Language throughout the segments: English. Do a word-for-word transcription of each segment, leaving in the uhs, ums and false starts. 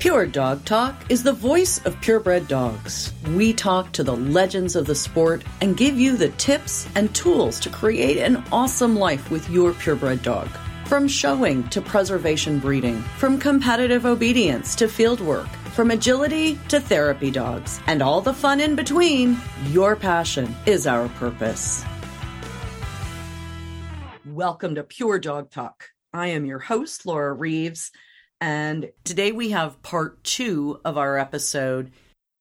Pure Dog Talk is the voice of purebred dogs. We talk to the legends of the sport and give you the tips and tools to create an awesome life with your purebred dog. From showing to preservation breeding, from competitive obedience to field work, from agility to therapy dogs, and all the fun in between, your passion is our purpose. Welcome to Pure Dog Talk. I am your host, Laura Reeves. And today we have part two of our episode.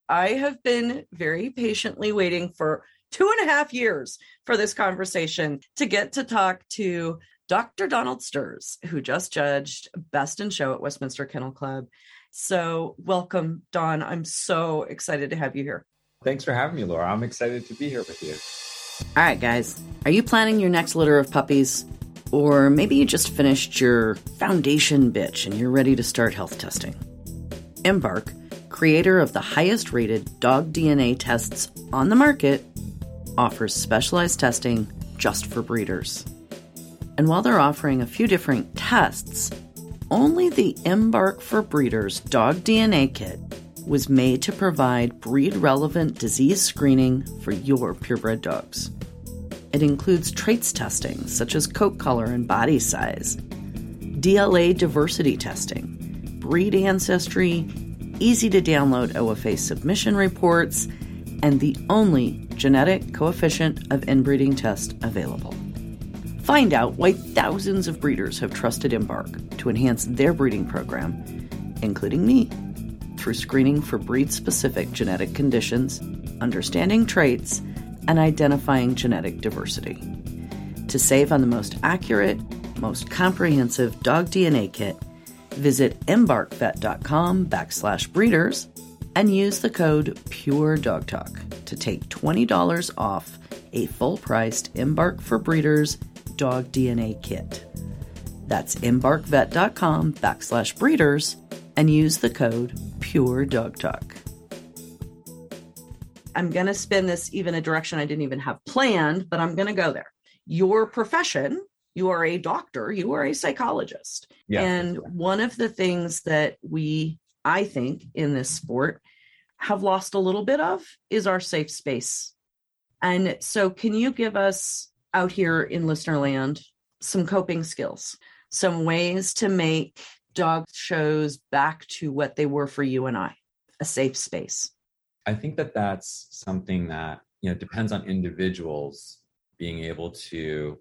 I have been very patiently waiting for two and a half years for this conversation to get to talk to Doctor Donald Sturs, who just judged Best in Show at Westminster Kennel Club. So welcome, Don. I'm so excited to have you here. Thanks for having me, Laura. I'm excited to be here with you. All right, guys. Are you planning your next litter of puppies? Or maybe you just finished your foundation bitch and you're ready to start health testing. Embark, creator of the highest rated dog D N A tests on the market, offers specialized testing just for breeders. And while they're offering a few different tests, only the Embark for Breeders dog D N A kit was made to provide breed-relevant disease screening for your purebred dogs. It includes traits testing, such as coat color and body size, D L A diversity testing, breed ancestry, easy-to-download O F A submission reports, and the only genetic coefficient of inbreeding test available. Find out why thousands of breeders have trusted Embark to enhance their breeding program, including me, through screening for breed-specific genetic conditions, understanding traits, and identifying genetic diversity. To save on the most accurate, most comprehensive dog D N A kit, visit EmbarkVet.com backslash breeders and use the code PUREDOGTALK to take twenty dollars off a full-priced Embark for Breeders dog D N A kit. That's EmbarkVet.com backslash breeders and use the code PUREDOGTALK. I'm going to spin this even a direction I didn't even have planned, but I'm going to go there. Your profession, you are a doctor, you are a psychologist. Yeah. And one of the things that we, I think, in this sport have lost a little bit of is our safe space. And so can you give us out here in listener land some coping skills, some ways to make dog shows back to what they were for you and I, a safe space? I think that that's something that, you know, depends on individuals being able to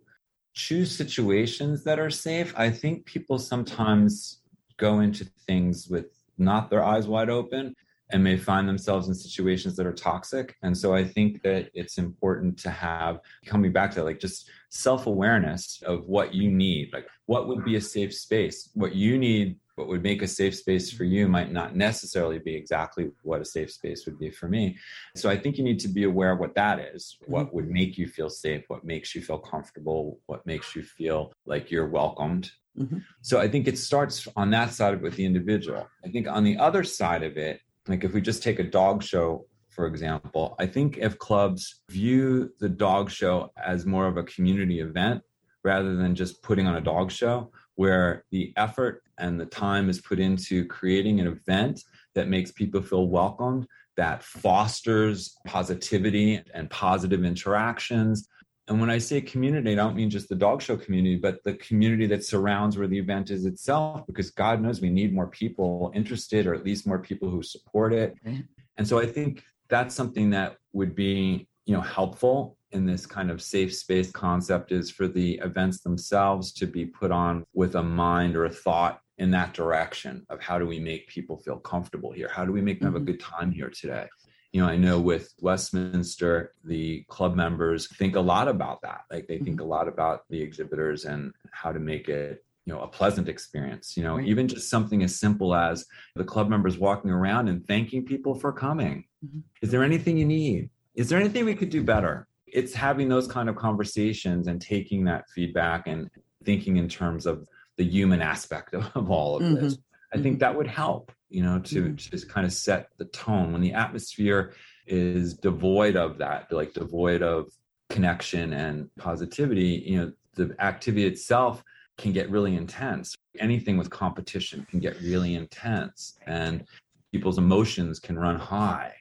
choose situations that are safe. I think people sometimes go into things with not their eyes wide open and may find themselves in situations that are toxic. And so I think that it's important to have, coming back to that, like just self-awareness of what you need, like what would be a safe space, what you need. What would make a safe space for you might not necessarily be exactly what a safe space would be for me. So I think you need to be aware of what that is, what would make you feel safe, what makes you feel comfortable, what makes you feel like you're welcomed. Mm-hmm. So I think it starts on that side of it with the individual. I think on the other side of it, like if we just take a dog show, for example, I think if clubs view the dog show as more of a community event rather than just putting on a dog show, where the effort and the time is put into creating an event that makes people feel welcomed, that fosters positivity and positive interactions. And when I say community, I don't mean just the dog show community, but the community that surrounds where the event is itself, because God knows we need more people interested, or at least more people who support it. Mm-hmm. And so I think that's something that would be, you know, helpful in this kind of safe space concept, is for the events themselves to be put on with a mind or a thought in that direction of how do we make people feel comfortable here? How do we make them have a good time here today? You know, I know with Westminster, the club members think a lot about that. Like they think a lot about the exhibitors and how to make it, you know, a pleasant experience, you know, right. Even just something as simple as the club members walking around and thanking people for coming. Mm-hmm. Is there anything you need? Is there anything we could do better? It's having those kind of conversations and taking that feedback and thinking in terms of the human aspect of, of all of mm-hmm. this. I mm-hmm. think that would help, you know, to mm-hmm. just kind of set the tone when the atmosphere is devoid of that, like devoid of connection and positivity. You know, the activity itself can get really intense. anything with competition can get really intense and people's emotions can run high.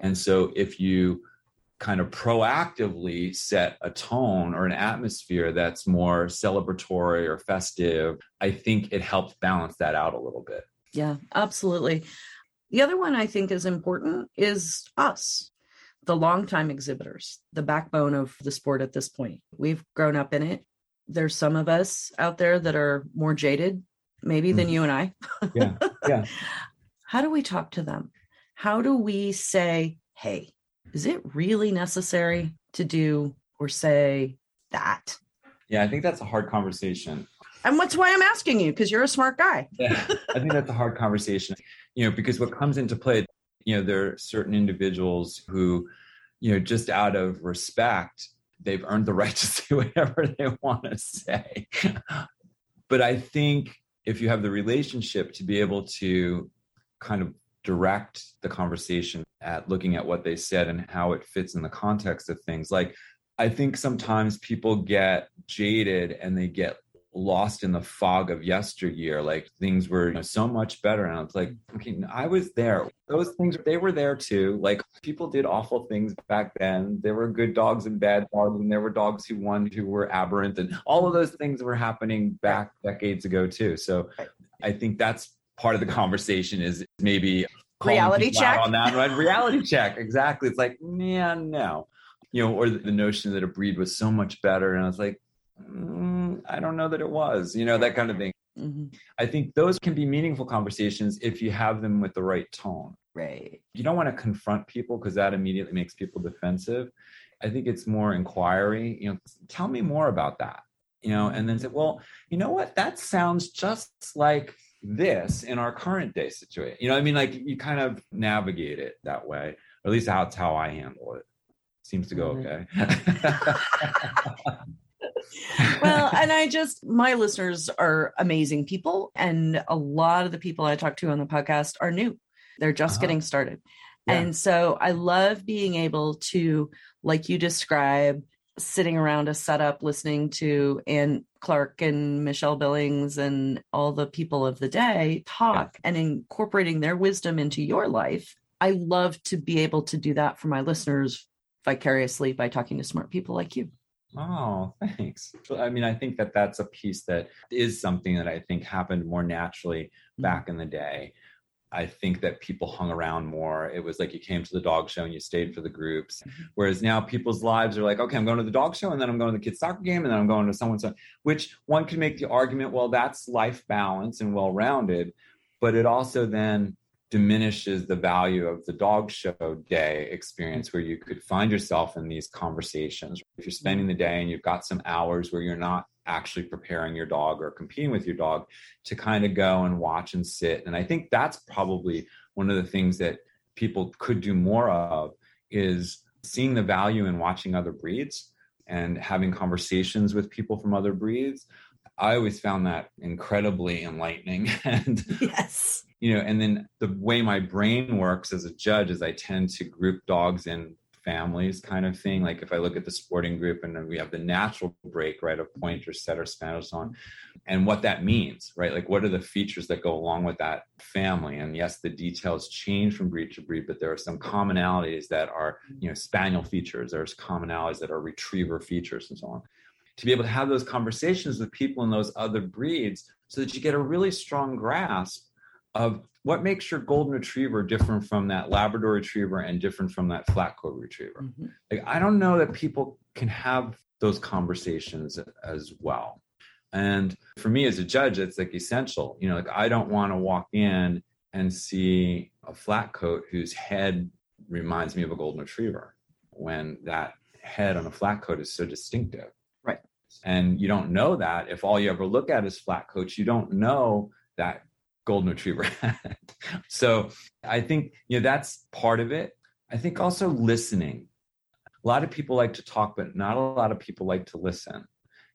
And so if you kind of proactively set a tone or an atmosphere that's more celebratory or festive, I think it helps balance that out a little bit. Yeah, absolutely. The other one I think is important is us, the longtime exhibitors, the backbone of the sport at this point. We've grown up in it. There's some of us out there that are more jaded, maybe, mm-hmm. than you and I. Yeah, yeah. How do we talk to them? How do we say, hey, is it really necessary to do or say that? Yeah, I think that's a hard conversation. And that's why I'm asking you, because you're a smart guy. Yeah, I think that's a hard conversation, you know, because what comes into play, you know, there are certain individuals who, you know, just out of respect, they've earned the right to say whatever they want to say. But I think if you have the relationship to be able to kind of direct the conversation at looking at what they said and how it fits in the context of things. Like, I think sometimes people get jaded and they get lost in the fog of yesteryear. Like, things were, you know, so much better. And it's like, okay, I was there. Those things, they were there too. Like, people did awful things back then. There were good dogs and bad dogs. And there were dogs who won, who were aberrant. And all of those things were happening back decades ago too. So I think that's part of the conversation, is maybe reality check on that, right? Reality check. Exactly. It's like, yeah, no, you know, or the, the notion that a breed was so much better. And I was like, mm, I don't know that it was, you know, that kind of thing. Mm-hmm. I think those can be meaningful conversations if you have them with the right tone. Right. You don't want to confront people, because that immediately makes people defensive. I think it's more inquiry, you know, tell me more about that, you know, and then say, well, you know what, that sounds just like this in our current day situation. You know what I mean? Like, you kind of navigate it that way, or at least that's how I handle it. Seems to go okay. Well, and I just, my listeners are amazing people. And a lot of the people I talk to on the podcast are new. They're just uh-huh. getting started. Yeah. And so I love being able to, like you describe, sitting around a setup, listening to Ann Clark and Michelle Billings and all the people of the day talk, and incorporating their wisdom into your life. I love to be able to do that for my listeners vicariously by talking to smart people like you. Oh, thanks. I mean, I think that that's a piece that is something that I think happened more naturally back in the day. I think that people hung around more. It was like you came to the dog show and you stayed for the groups. Whereas now people's lives are like, okay, I'm going to the dog show and then I'm going to the kids' soccer game and then I'm going to someone's, which one can make the argument, well, that's life balance and well-rounded, but it also then diminishes the value of the dog show day experience, where you could find yourself in these conversations. If you're spending the day and you've got some hours where you're not actually preparing your dog or competing with your dog, to kind of go and watch and sit. And I think that's probably one of the things that people could do more of, is seeing the value in watching other breeds and having conversations with people from other breeds. I always found that incredibly enlightening. And yes, you know, and then the way my brain works as a judge is I tend to group dogs in families, kind of thing. Like, if I look at the sporting group and then we have the natural break, right, of pointer, setter, spaniels on, and what that means, right? Like, what are the features that go along with that family? And yes, the details change from breed to breed, but there are some commonalities that are, you know, spaniel features. There's commonalities that are retriever features and so on. To be able to have those conversations with people in those other breeds, so that you get a really strong grasp of what makes your golden retriever different from that Labrador retriever and different from that flat coat retriever. Mm-hmm. Like, I don't know that people can have those conversations as well. And for me as a judge, it's like essential, you know, like, I don't want to walk in and see a flat coat whose head reminds me of a golden retriever, when that head on a flat coat is so distinctive. Right. And you don't know that if all you ever look at is flat coats. You don't know that golden retriever. So I think, you know, that's part of it. I think also listening. A lot of people like to talk, but not a lot of people like to listen.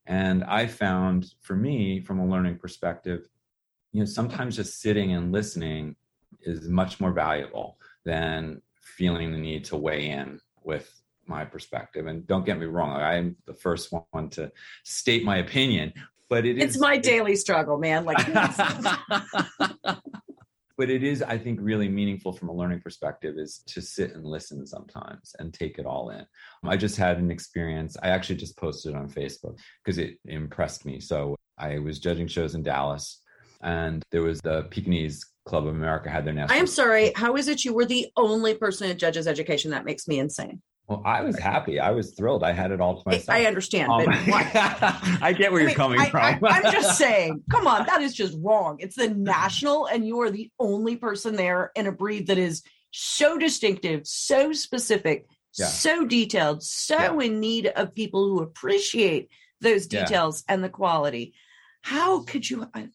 And I found, for me, from a learning perspective, you know, sometimes just sitting and listening is much more valuable than feeling the need to weigh in with my perspective. And don't get me wrong, I'm the first one to state my opinion, But it it's is, my daily it, struggle, man. Like, but it is, I think, really meaningful from a learning perspective is to sit and listen sometimes and take it all in. I just had an experience. I actually just posted it on Facebook because it impressed me. So I was judging shows in Dallas, and there was the Pekingese Club of America had their national. I'm sorry. How is it you were the only person that judges education? That makes me insane. Well, I was happy. I was thrilled. I had it all to myself. I understand. Um, but I get where I you're mean, coming I, from. I, I'm just saying, come on, that is just wrong. It's the national, and you are the only person there in a breed that is so distinctive, so specific, yeah. so detailed, so yeah. in need of people who appreciate those details yeah. and the quality. How could you... I,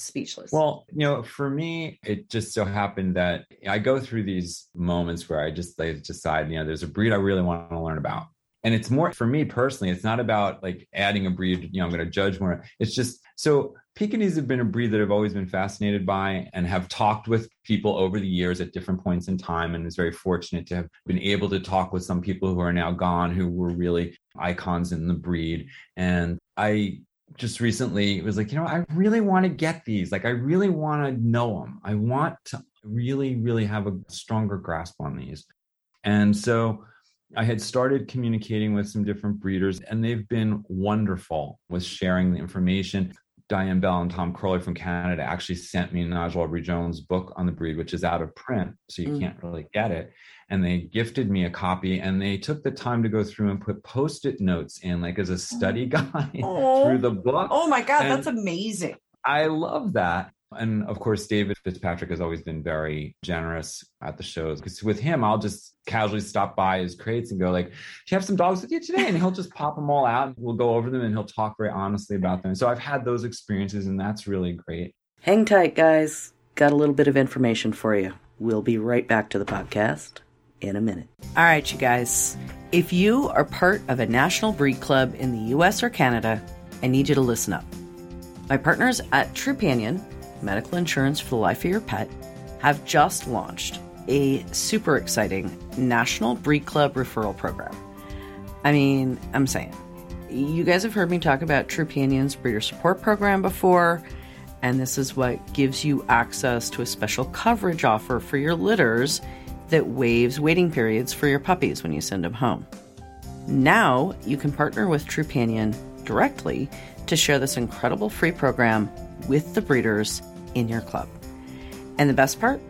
speechless. Well, you know, for me, it just so happened that I go through these moments where I just I decide, you know, there's a breed I really want to learn about. And it's more for me personally, it's not about like adding a breed, you know, I'm going to judge more. It's just, so Pekingese have been a breed that I've always been fascinated by and have talked with people over the years at different points in time. And is very fortunate to have been able to talk with some people who are now gone, who were really icons in the breed. And I just recently, it was like, you know, I really want to get these. Like, I really want to know them. I want to really, really have a stronger grasp on these. And so I had started communicating with some different breeders, and they've been wonderful with sharing the information. Diane Bell and Tom Crowley from Canada actually sent me Nigel Aubrey-Jones' book on the breed, which is out of print, so you mm. can't really get it. And they gifted me a copy, and they took the time to go through and put Post-it notes in, like as a study guide oh. through the book. Oh my God, and that's amazing. I love that. And of course, David Fitzpatrick has always been very generous at the shows, because with him, I'll just casually stop by his crates and go like, do you have some dogs with you today? And he'll just pop them all out. And we'll go over them and he'll talk very honestly about them. So I've had those experiences, and that's really great. Hang tight, guys. Got a little bit of information for you. We'll be right back to the podcast in a minute. All right, you guys. If you are part of a national breed club in the U S or Canada, I need you to listen up. My partners at Trupanion, medical insurance for the life of your pet, have just launched a super exciting National Breed Club referral program. I mean, I'm saying, you guys have heard me talk about Trupanion's breeder support program before, and this is what gives you access to a special coverage offer for your litters that waives waiting periods for your puppies when you send them home. Now you can partner with Trupanion directly to share this incredible free program with the breeders in your club. And the best part,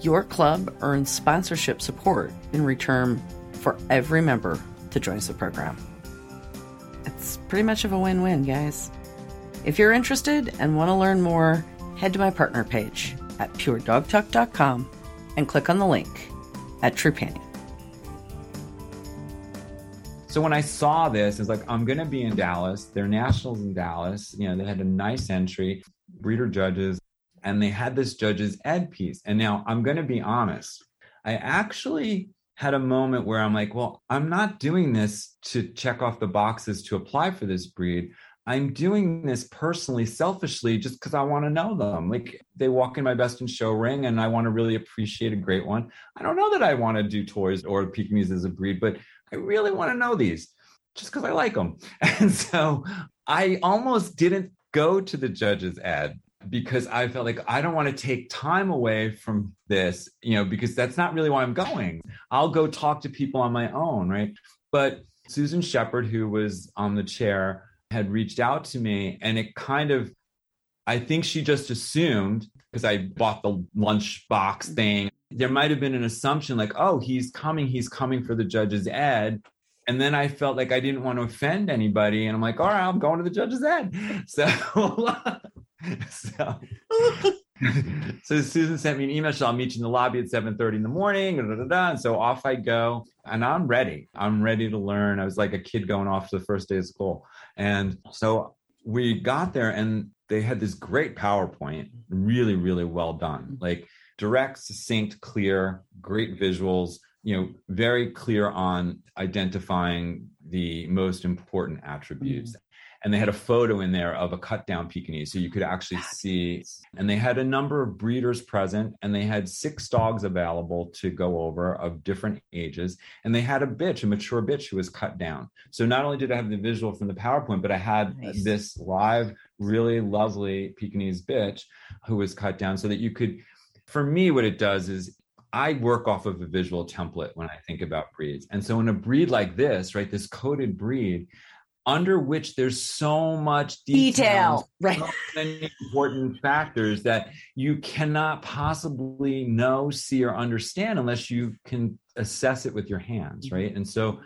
your club earns sponsorship support in return for every member that joins the program. It's pretty much of a win-win, guys. If you're interested and want to learn more, head to my partner page at pure dog talk dot com and click on the link at Trupanion. So when I saw this, it's like, I'm going to be in Dallas. They're nationals in Dallas. You know, they had a nice entry, breeder judges, and they had this judges ed piece. And now I'm going to be honest. I actually had a moment where I'm like, well, I'm not doing this to check off the boxes to apply for this breed. I'm doing this personally, selfishly, just because I want to know them. Like, they walk in my best in show ring, and I want to really appreciate a great one. I don't know that I want to do toys or Pekingese as a breed, but I really want to know these just because I like them. And so I almost didn't go to the judges ad because I felt like I don't want to take time away from this, you know, because that's not really why I'm going. I'll go talk to people on my own, right? But Susan Shepherd, who was on the chair, had reached out to me, and it kind of, I think she just assumed, because I bought the lunch box thing, there might have been an assumption like, oh, he's coming, he's coming for the judge's ed. And then I felt like I didn't want to offend anybody. And I'm like, all right, I'm going to the judge's ed. So, so, so Susan sent me an email. So I'll meet you in the lobby at seven thirty in the morning. Da, da, da, da. And so off I go, and I'm ready. I'm ready to learn. I was like a kid going off to the first day of school. And so we got there, and they had this great PowerPoint, really, really well done. Like, direct, succinct, clear, great visuals, you know, very clear on identifying the most important attributes. Mm-hmm. And they had a photo in there of a cut down Pekingese. So you could actually see, and they had a number of breeders present, and they had six dogs available to go over of different ages. And they had a bitch, a mature bitch who was cut down. So not only did I have the visual from the PowerPoint, but I had nice. This live, really lovely Pekingese bitch who was cut down so that you could, for me, what it does is I work off of a visual template when I think about breeds. And so in a breed like this, right, this coded breed, under which there's so much detail, detail right? So many important factors that you cannot possibly know, see, or understand unless you can assess it with your hands, right? And so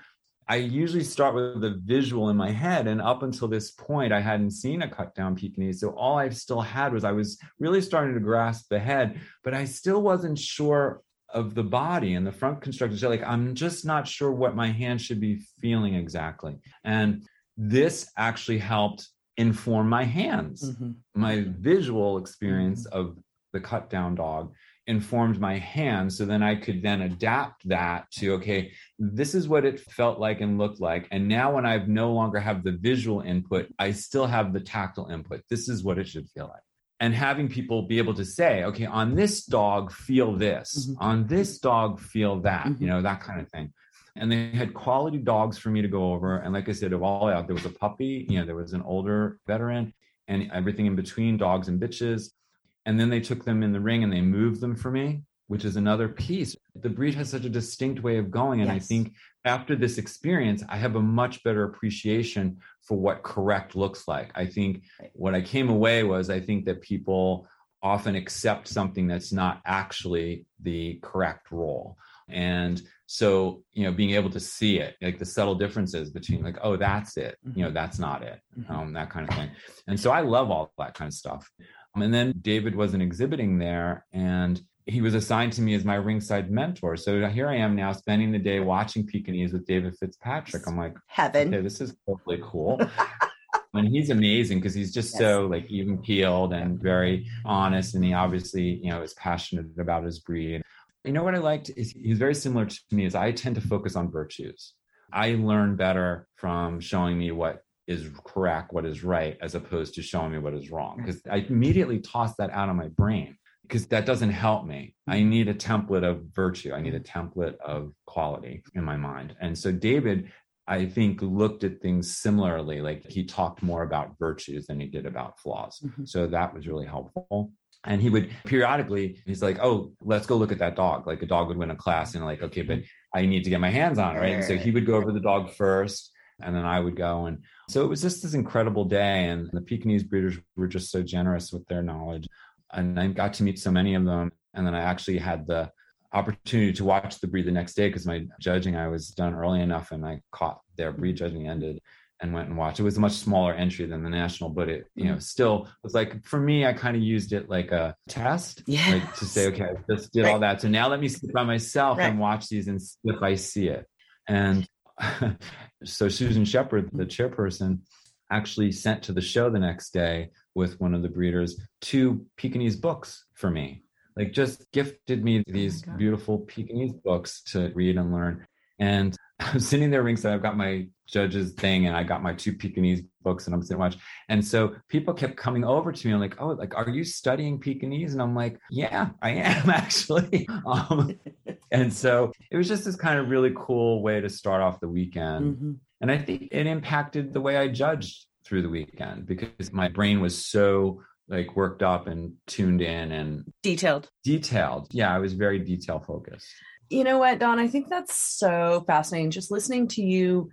I usually start with the visual in my head. And up until this point, I hadn't seen a cut down Pekingese. So all I still had was I was really starting to grasp the head, but I still wasn't sure of the body and the front construction. So like, I'm just not sure what my hand should be feeling exactly. And this actually helped inform my hands. Mm-hmm. My visual experience mm-hmm. of the cut down dog informed my hands. So then I could then adapt that to, okay, this is what it felt like and looked like. And now when I no longer have the visual input, I still have the tactile input. This is what it should feel like. And having people be able to say, okay, on this dog, feel this. Mm-hmm. On this dog, feel that, mm-hmm. you know, that kind of thing. And they had quality dogs for me to go over. And like I said, of all out, there was a puppy, you know, there was an older veteran and everything in between, dogs and bitches. And then they took them in the ring and they moved them for me, which is another piece. The breed has such a distinct way of going. And yes. I think after this experience, I have a much better appreciation for what correct looks like. I think what I came away was, I think that people often accept something that's not actually the correct role. And so, you know, being able to see it, like the subtle differences between like, oh, that's it, you know, that's not it, um, that kind of thing. And so I love all that kind of stuff. And then David wasn't exhibiting there, and he was assigned to me as my ringside mentor. So here I am now spending the day watching Pekingese with David Fitzpatrick. I'm like, heaven. Okay, this is totally cool. And he's amazing because he's just yes. so like even keeled and very honest. And he obviously, you know, is passionate about his breed. You know what I liked is he's very similar to me is I tend to focus on virtues. I learn better from showing me what is correct, what is right, as opposed to showing me what is wrong. Because I immediately toss that out of my brain because that doesn't help me. I need a template of virtue. I need a template of quality in my mind. And so David, I think, looked at things similarly. Like he talked more about virtues than he did about flaws. Mm-hmm. So that was really helpful. And he would periodically, he's like, oh, let's go look at that dog. Like a dog would win a class and like, okay, but I need to get my hands on it, right? And so he would go over the dog first. And then I would go. And so it was just this incredible day. And the Pekingese breeders were just so generous with their knowledge. And I got to meet so many of them. And then I actually had the opportunity to watch the breed the next day because my judging, I was done early enough and I caught their breed judging ended and went and watched. It was a much smaller entry than the national, but it, you know, still was like, for me, I kind of used it like a test, yes. like to say, okay, I just did right. all that. So now let me sit by myself right. and watch these and see if I see it. And so Susan Shepherd, the chairperson, actually sent to the show the next day with one of the breeders two Pekingese books for me, like just gifted me these oh beautiful Pekingese books to read and learn. And I'm sitting there ringside. I've got my judge's thing and I got my two Pekingese books and I'm sitting watch. And so people kept coming over to me. I'm like, oh, like, are you studying Pekingese? And I'm like, yeah, I am actually. Um, and so it was just this kind of really cool way to start off the weekend. Mm-hmm. And I think it impacted the way I judged through the weekend because my brain was so like worked up and tuned in and detailed. Detailed. Yeah, I was very detail focused. You know what, Don, I think that's so fascinating. Just listening to you,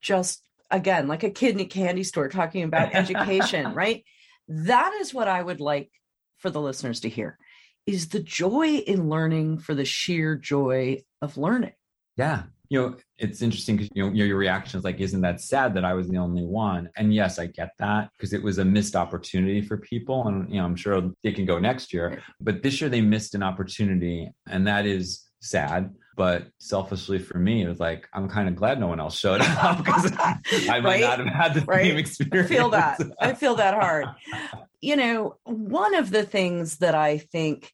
just again, like a kid in a candy store talking about education, right? That is what I would like for the listeners to hear is the joy in learning for the sheer joy of learning. Yeah. You know, it's interesting because you know, your reaction is like, isn't that sad that I was the only one? And yes, I get that because it was a missed opportunity for people. And you know, I'm sure they can go next year, but this year they missed an opportunity. And that is sad, but selfishly for me, it was like, I'm kind of glad no one else showed up because I, I might right? not have had the right? same experience. I feel that. I feel that hard. You know, one of the things that I think,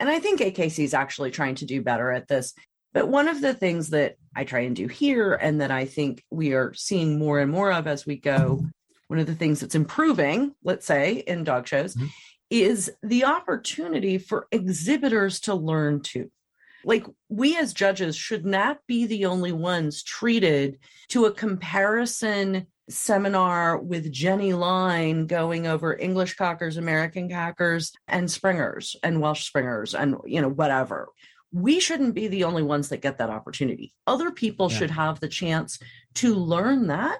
and I think A K C is actually trying to do better at this, but one of the things that I try and do here and that I think we are seeing more and more of as we go one of the things that's improving, let's say, in dog shows, mm-hmm. is the opportunity for exhibitors to learn too. Like, we as judges should not be the only ones treated to a comparison seminar with Jenny Line going over English Cockers, American Cockers, and Springers, and Welsh Springers, and, you know, whatever. We shouldn't be the only ones that get that opportunity. Other people yeah. should have the chance to learn that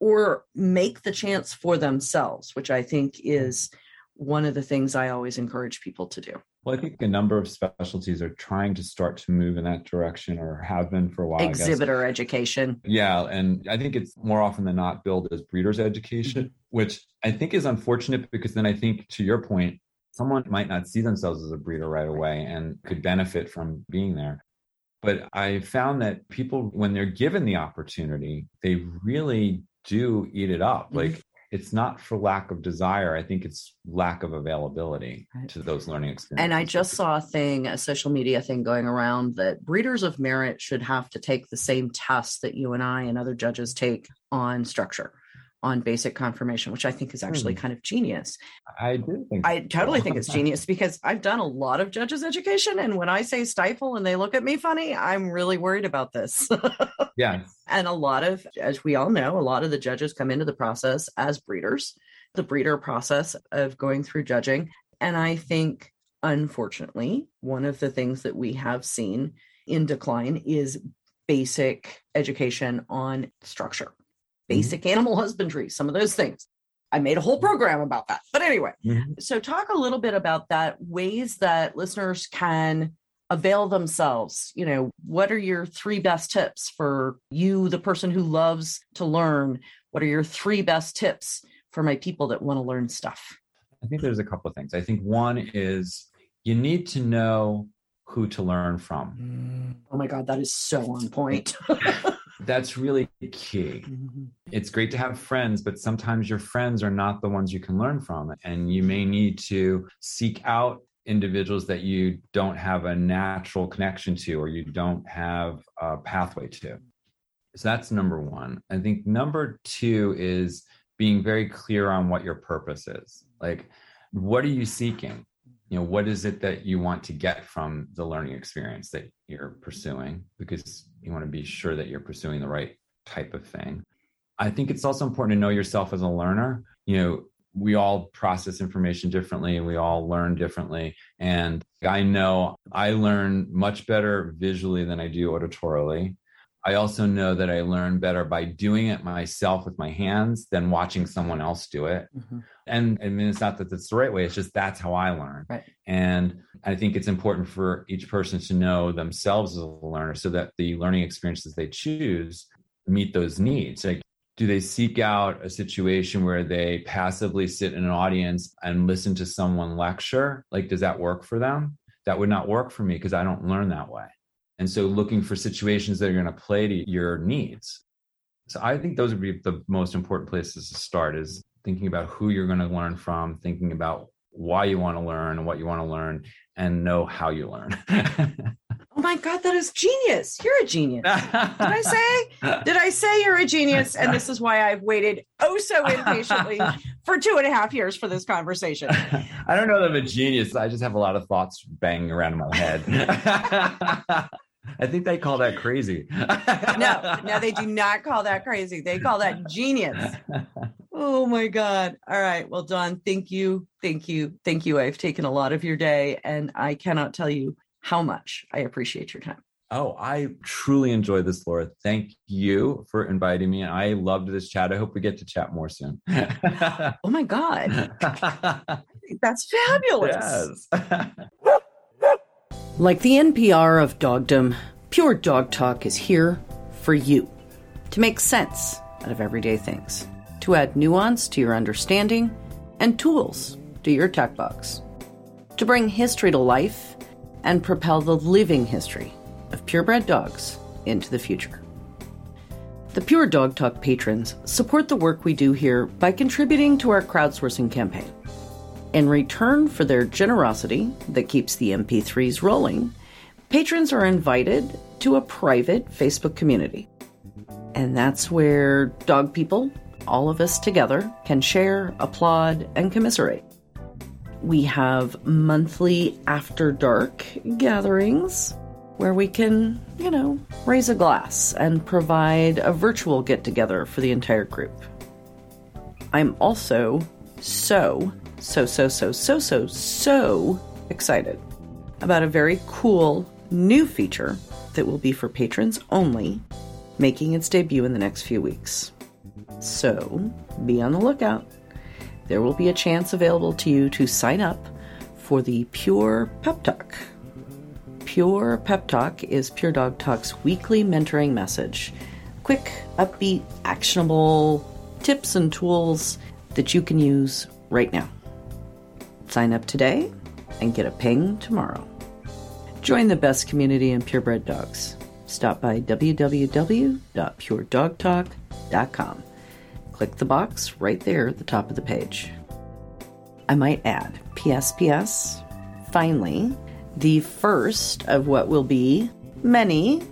or make the chance for themselves, which I think is one of the things I always encourage people to do. Well, I think a number of specialties are trying to start to move in that direction, or have been for a while. Exhibitor education. Yeah. And I think it's more often than not billed as breeders' education, mm-hmm. which I think is unfortunate, because then I think, to your point, someone might not see themselves as a breeder right away and could benefit from being there. But I found that people, when they're given the opportunity, they really do eat it up. Mm-hmm. Like, it's not for lack of desire. I think it's lack of availability to those learning experiences. And I just saw a thing, a social media thing going around, that breeders of merit should have to take the same test that you and I and other judges take on structure, on basic confirmation, which I think is actually kind of genius. I do think I totally so. think it's genius, because I've done a lot of judges' education, and when I say stifle and they look at me funny, I'm really worried about this. Yeah. And a lot of, as we all know, a lot of the judges come into the process as breeders, the breeder process of going through judging. And I think, unfortunately, one of the things that we have seen in decline is basic education on structure. Basic animal husbandry, some of those things. I made a whole program about that. But anyway, mm-hmm. so talk a little bit about that, ways that listeners can avail themselves. You know, what are your three best tips for you, the person who loves to learn? What are your three best tips for my people that want to learn stuff? I think there's a couple of things. I think one is you need to know who to learn from. Oh my God, that is so on point. That's really key. Mm-hmm. It's great to have friends, but sometimes your friends are not the ones you can learn from. And you may need to seek out individuals that you don't have a natural connection to, or you don't have a pathway to. So that's number one. I think number two is being very clear on what your purpose is. Like, what are you seeking? You know, what is it that you want to get from the learning experience that you're pursuing? Because you want to be sure that you're pursuing the right type of thing. I think it's also important to know yourself as a learner. You know, we all process information differently. We all learn differently. And I know I learn much better visually than I do auditorily. I also know that I learn better by doing it myself with my hands than watching someone else do it. Mm-hmm. And I mean, it's not that that's the right way. It's just that's how I learn. Right. And I think it's important for each person to know themselves as a learner, so that the learning experiences they choose meet those needs. Like, do they seek out a situation where they passively sit in an audience and listen to someone lecture? Like, does that work for them? That would not work for me, because I don't learn that way. And so looking for situations that are going to play to your needs. So I think those would be the most important places to start, is thinking about who you're going to learn from, thinking about why you want to learn and what you want to learn, and know how you learn. Oh my God, that is genius. You're a genius. Did I say? Did I say you're a genius? And this is why I've waited oh so impatiently for two and a half years for this conversation. I don't know that I'm a genius. I just have a lot of thoughts banging around in my head. I think they call that crazy. No, no, they do not call that crazy. They call that genius. Oh my God. All right. Well, Dawn, thank you. Thank you. Thank you. I've taken a lot of your day, and I cannot tell you how much I appreciate your time. Oh, I truly enjoyed this, Laura. Thank you for inviting me. I loved this chat. I hope we get to chat more soon. Oh my God. That's fabulous. Yes. Like the N P R of dogdom, Pure Dog Talk is here for you to make sense out of everyday things, to add nuance to your understanding and tools to your tech box, to bring history to life and propel the living history of purebred dogs into the future. The Pure Dog Talk patrons support the work we do here by contributing to our crowdsourcing campaign. In return for their generosity that keeps the M P threes rolling, patrons are invited to a private Facebook community. And that's where dog people all of us together can share, applaud, and commiserate. We have monthly after dark gatherings where we can, you know, raise a glass and provide a virtual get-together for the entire group. I'm also so, so, so, so, so, so, so excited about a very cool new feature that will be for patrons only, making its debut in the next few weeks. So be on the lookout. There will be a chance available to you to sign up for the Pure Pep Talk. Pure Pep Talk is Pure Dog Talk's weekly mentoring message. Quick, upbeat, actionable tips and tools that you can use right now. Sign up today and get a ping tomorrow. Join the best community in purebred dogs. Stop by w w w dot pure dog talk dot com. Click the box right there at the top of the page. I might add, P S P S, finally, the first of what will be many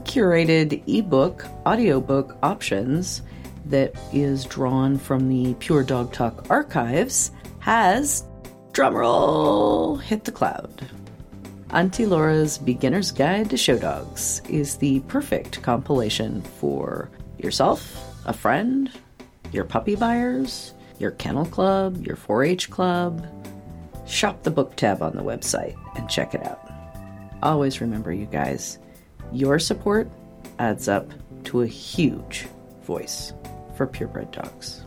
curated ebook, audiobook options that is drawn from the Pure Dog Talk archives has, drumroll, hit the cloud. Auntie Laura's Beginner's Guide to Show Dogs is the perfect compilation for yourself, a friend, your puppy buyers, your kennel club, your four H club. Shop the book tab on the website and check it out. Always remember, you guys, your support adds up to a huge voice for purebred dogs.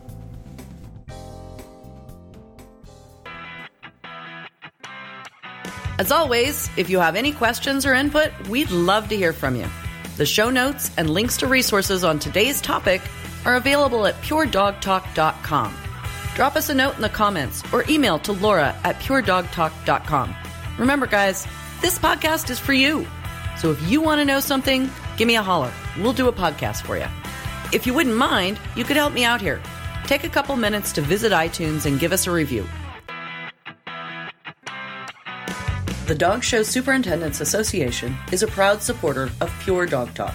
As always, if you have any questions or input, we'd love to hear from you. The show notes and links to resources on today's topic are available at pure dog talk dot com. Drop us a note in the comments or email to Laura at pure dog talk dot com. Remember, guys, this podcast is for you. So if you want to know something, give me a holler. We'll do a podcast for you. If you wouldn't mind, you could help me out here. Take a couple minutes to visit iTunes and give us a review. The Dog Show Superintendents Association is a proud supporter of Pure Dog Talk.